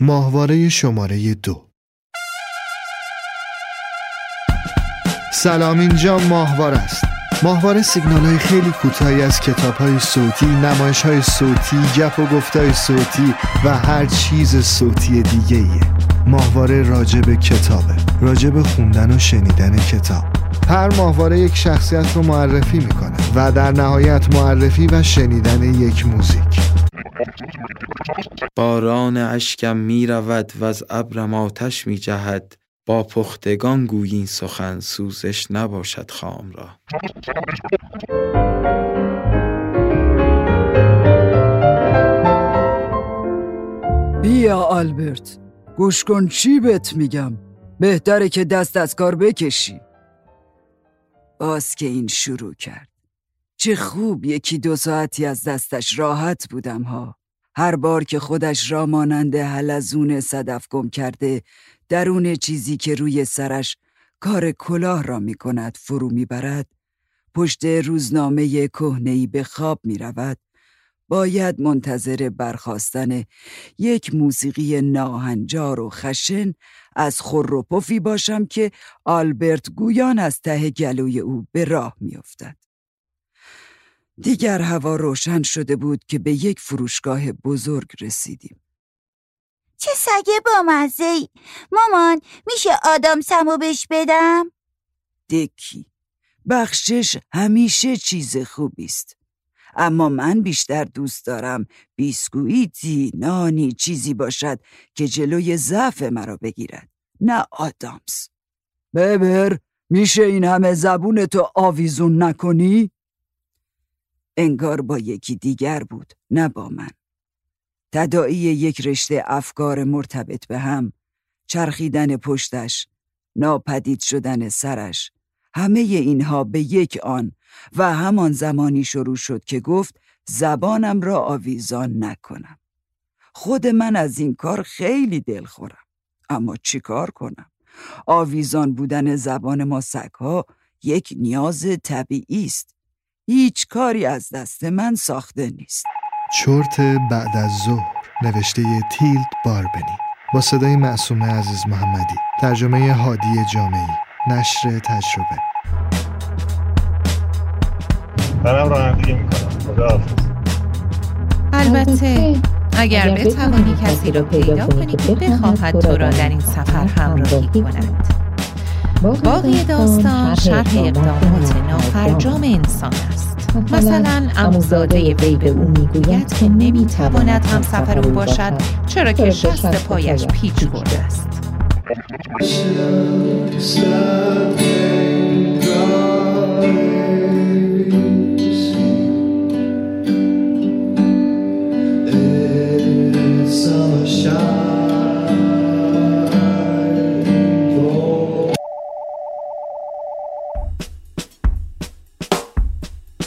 ماهواره شماره 2. سلام، اینجا ماهواره است. ماهواره سیگنال‌های خیلی کوتاهی از کتاب‌های صوتی، نمایش‌های صوتی، گپ و گفت‌های صوتی و هر چیز صوتی دیگه‌ایه. ماهواره راجب کتابه، راجب خوندن و شنیدن کتاب. هر ماهواره یک شخصیت رو معرفی می‌کنه و در نهایت معرفی و شنیدن یک موزیک. باران اشکم می رود و از ابرم آتش می جهد، با پختگان گوی این سخن، سوزش نباشد خام را. بیا آلبرت، گوش کن چی بهت میگم. بهتره که دست از کار بکشی. باز که این شروع کرد. چه خوب یکی دو ساعتی از دستش راحت بودم ها. هر بار که خودش را مانند حلزون صدف گم کرده درون چیزی که روی سرش کار کلاه را می کند فرو می برد، پشت روزنامه کهنه‌ای به خواب می رود، باید منتظر برخاستن یک موسیقی ناهنجار و خشن از خر و پفی باشم که آلبرت گویان از ته گلوی او به راه می افتد. دیگر هوا روشن شده بود که به یک فروشگاه بزرگ رسیدیم. چه سگه با مزه‌ای. مامان، میشه آدم سمو بهش بدم؟ دکی، بخشش همیشه چیز خوبیست. اما من بیشتر دوست دارم بیسکویتی، نانی، چیزی باشد که جلوی ضعف مرا بگیرد، نه آدامس. ببر، میشه این همه زبونتو آویزون نکنی؟ انگار با یکی دیگر بود، نه با من. تداعی یک رشته افکار مرتبط به هم، چرخیدن پشتش، ناپدید شدن سرش، همه اینها به یک آن و همان زمانی شروع شد که گفت زبانم را آویزان نکنم. خود من از این کار خیلی دلخورم، اما چی کار کنم؟ آویزان بودن زبان ما سگ‌ها یک نیاز طبیعی است. هیچ کاری از دست من ساخته نیست. چرت بعد از ظهر، نوشته تیلد باربنی، با صدای معصومه عزیز محمدی، ترجمه هادی جامعی، نشر تجربه. منم رانندگی میکنم. خداحافظ. البته اگر بتوانی کسی را پیدا کنی که بخواهد تو را در این سفر همراهی کند. باقی داستان شرح اقدامات نافرجام انسان است. مثلا عموزاده وی به او میگوید که نمیتواند همسفر او باشد چرا که شست پایش پیچ خورده است.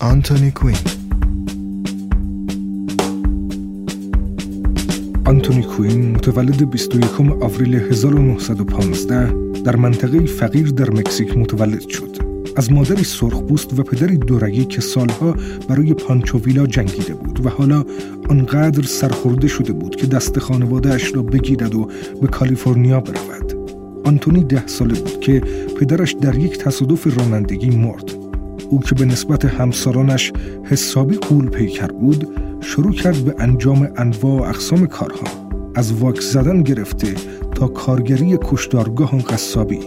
آنتونی کوین. آنتونی کوین متولد 21 آوریل 1915 در منطقه فقیر در مکزیک متولد شد. از مادری سرخپوست و پدری دورگی که سالها برای پانچوویلا جنگیده بود و حالا آنقدر سرخورده شده بود که دست خانواده‌اش را بگیرد و به کالیفرنیا برود. آنتونی 10 ساله بود که پدرش در یک تصادف رانندگی مرد. او که به نسبت همسرانش حسابی غول پیکر بود، شروع کرد به انجام انواع و اقسام کارها، از واکس زدن گرفته تا کارگری کشتارگاه قصابی.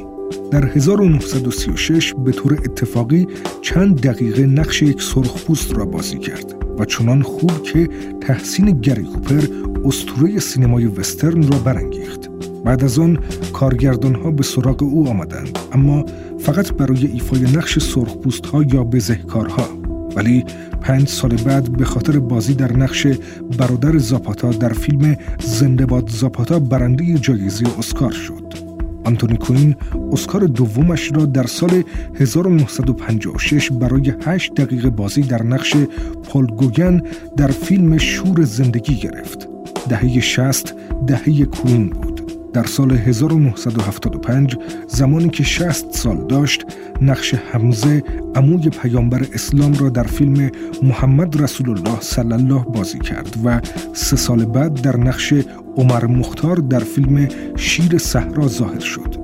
در 1936 به طور اتفاقی چند دقیقه نقش یک سرخپوست را بازی کرد و چنان خوب که تحسین گری کوپر، اسطوره سینمای وسترن، را برانگیخت. بعد از آن کارگردان‌ها به سراغ او آمدند، اما فقط برای ایفای نقش سرخپوست‌ها یا بزهکارها. ولی 5 سال بعد به خاطر بازی در نقش برادر زاپاتا در فیلم زنده باد زاپاتا برنده جایزه اسکار شد. آنتونی کوین اسکار دومش را در سال 1956 برای 8 دقیقه بازی در نقش پل گوگن در فیلم شور زندگی گرفت. دهه 60 دهه کوین بود. در سال 1975 زمانی که 60 سال داشت نقش حمزه عموی پیامبر اسلام را در فیلم محمد رسول الله صلی الله بازی کرد و 3 سال بعد در نقش عمر مختار در فیلم شیر صحرا ظاهر شد.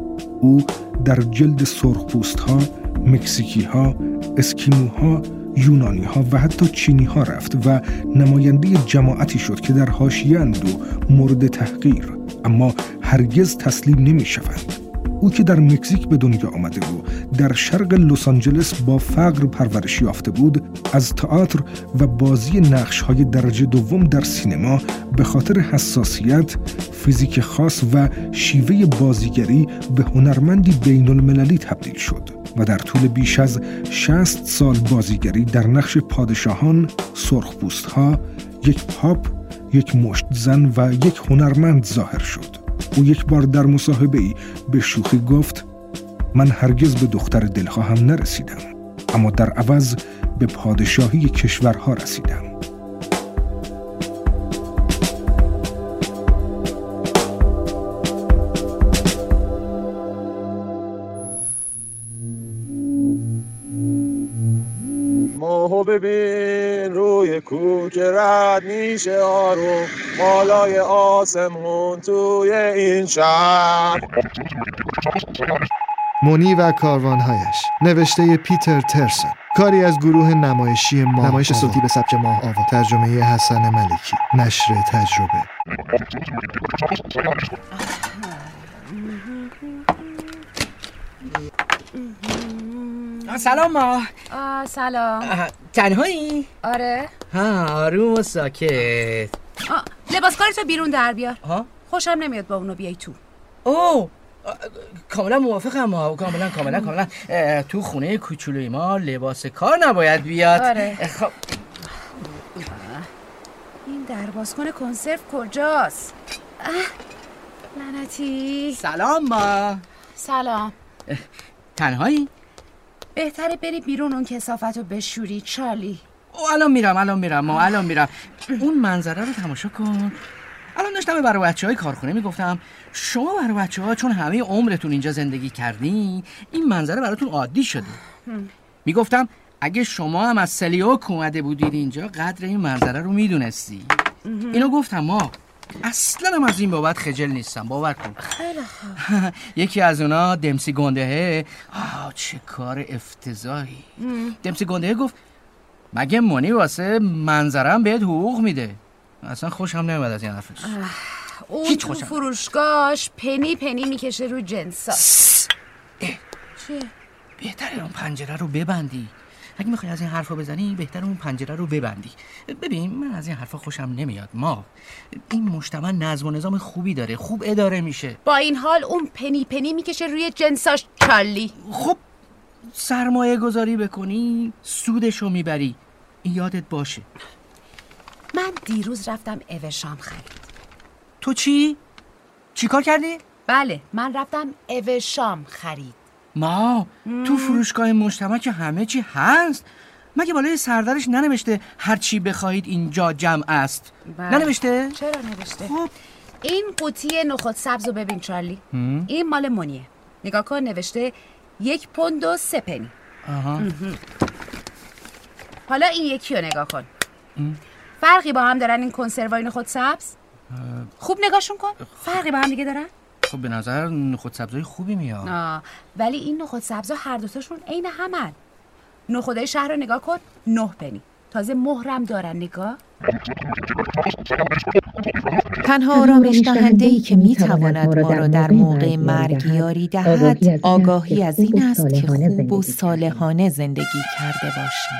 او در جلد سرخپوست ها، مکزیکی ها، اسکیمو ها، یونانی ها و حتی چینی ها رفت و نماینده جماعتی شد که در حاشیه‌اند و مورد تحقیر، اما هرگز تسلیم نمی شوند. او که در مکزیک به دنیا آمده و در شرق لس آنجلس با فقر پرورش یافته بود، از تئاتر و بازی نقش‌های درجه دوم در سینما به خاطر حساسیت، فیزیک خاص و شیوه بازیگری به هنرمندی بین‌المللی تبدیل شد و در طول بیش از 60 سال بازیگری در نقش پادشاهان، سرخپوست‌ها، یک پاپ، یک مشت زن و یک هنرمند ظاهر شد. او یک بار در مصاحبه‌ای به شوخی گفت: من هرگز به دختر دلخواهم نرسیدم، اما در عوض به پادشاهی کشورها رسیدم. ماهو ببین روی کوک رد میشه آروم بالای آسمون توی این شهر. مونی و کاروانهایش، نوشته پیتر ترسن، کاری از گروه نمایشی ماه، نمایش صوتی به سبک ماه آوا، ترجمه حسن ملکی، نشر تجربه. سلام ماه. سلام. تنهایی؟ آره. آروم و ساکت. لباسکارتو بیرون در بیار. خوشم نمیاد با اونو بیای تو. اوه کاملا موافقم ما. کاملا تو خونه کوچولوی ما لباس کار نباید بیاد. آره. خب این دربازکن کنسرو کجاست؟ لعنتی. سلام ما. سلام. تنهایی؟ بهتره بری بیرون اون کثافتو بشوری چارلی. الان میرم. اون منظره رو تماشا کن. الان داشتم برای بچه‌های کارخونه میگفتم شما برای بچه‌ها چون همه عمرتون اینجا زندگی کردین این منظره براتون عادی شده. میگفتم اگه شما هم از سلیوک اومده بودید اینجا قدر این منظره رو میدونستی. اینو گفتم ما. اصلا هم از این بابت خجل نیستم، باور کن. خیلی خوب. یکی از اونا دمسی گندهه. چه کار افتضاحی. دمسی گندهه گفت مگه مونی واسه منظرم بهت حقوق میده؟ اصلا خوشم نمیاد از این حرفش. اون تو فروشگاهش پنی میکشه رو جنسا. چه؟ بهتره اون پنجره رو ببندی. اگه میخوای از این حرفا بزنی بهتره اون پنجره رو ببندی. ببین من از این حرفا خوشم نمیاد ما. این مجتمع نظم و نظام خوبی داره، خوب اداره میشه. با این حال اون پنی میکشه روی جنساش چالی. خب سرمایه گذاری بکنی سودشو میبری، یادت باشه. من دیروز رفتم اوشام خرید. تو چی کار کردی؟ بله من رفتم اوشام خرید. ما تو فروشگاه مجتمع که همه چی هست. مگه بالای سردرش ننوشته هر چی بخواید اینجا جمع است؟ ننوشته؟ چرا نوشته؟ خب این قوطی نخود سبزو ببین چارلی. این مال مونیه. نگاه کن نوشته 1 پوند و 3 پنی. حالا این یکی رو نگاه کن. فرقی با هم دارن این کنسروای نخود سبز؟ خوب نگاهشون کن. فرقی با هم دیگه دارن؟ خب به نظر نخود سبزای خوبی میاد. ولی این نخود سبزا هر دوتاشون عین همن. نخودای شهر رو نگاه کن، 9 پنی. تازه مهرم دارن نگاه. تنها آرامش دهنده‌ای که میتواند ما را در موقع مرگ یاری دهد آگاهی از این است که خوب و صالحانه زندگی کرده باشیم.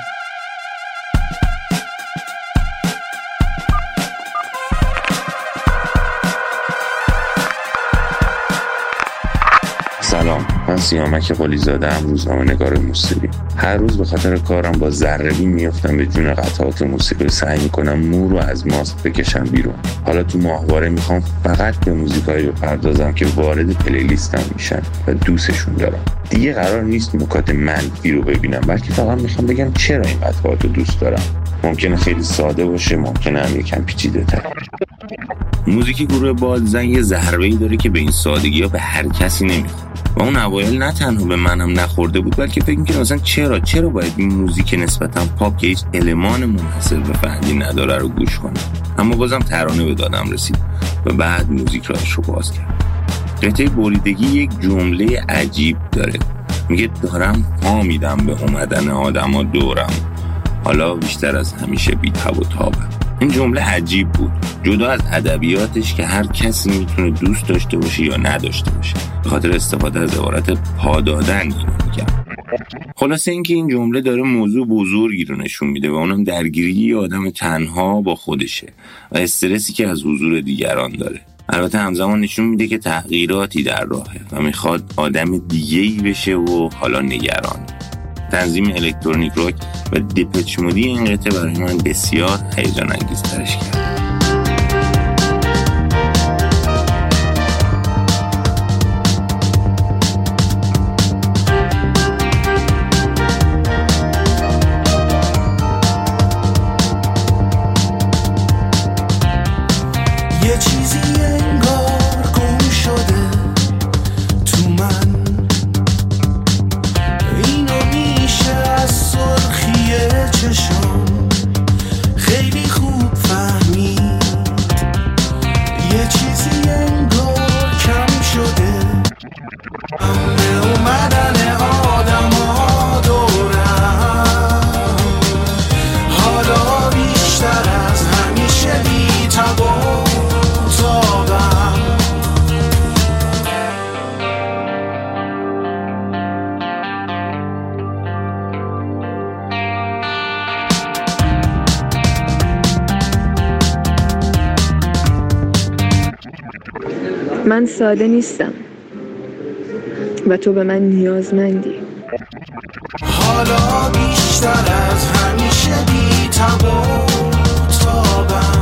سلام، من سیامک خلیلزاده ام، روزنامه‌نگار موسیقی. هر روز به خاطر کارم با ذره‌بین میافتم به جون قطعات موسیقی، سعی میکنم مو رو از ماست بکشم بیرون. حالا تو ماهواره میخوام فقط به موزیکایی بپردازم که وارد پلیلیستم میشن و دوستشون دارم. دیگه قرار نیست نکات منفی رو ببینم، بلکه فقط میخوام بگم چرا این قطعات رو دوست دارم. ممکنه خیلی ساده باشه، ممکنه هم یکم پیچیده‌تر. موزیک گروه بالزنگ ضربه‌ای داره که به این سادگی‌ها به هر کسی نمیخوره. و اون اوایل نه تنها به من هم نخورده بود، بلکه فکر می‌کردم اصلا چرا باید این موزیک نسبتاً پاپ که هیچ المان منحصر به فردی نداره رو گوش کنم. اما بازم ترانه به دادم رسید و بعد موزیک راهش رو باز کرد. قطعه بریدگی یک جمله عجیب داره، میگه دارم پا میدم به اومدن آدما دورم، حالا بیشتر از همیشه بی‌تاب و تابم. این جمله عجیب بود، جدا از ادبیاتش که هر کسی میتونه دوست داشته باشه یا نداشته باشه، به خاطر استفاده از عبارت پا دادن میگم. خلاصه اینکه این جمله داره موضوع بزرگی رو نشون میده و اونم درگیری آدم تنها با خودشه و استرسی که از حضور دیگران داره. البته همزمان نشون میده که تغییراتی در راهه و میخواد آدم دیگه‌ای بشه و حالا نگران. تنظیم الکترونیک راک و دپچمودی این قطعه برای من بسیار هیجان انگیز ترش کرد. من ساده نیستم و تو به من نیازمندی. حالا بیشتر از همیشه بی‌تاب و تابم.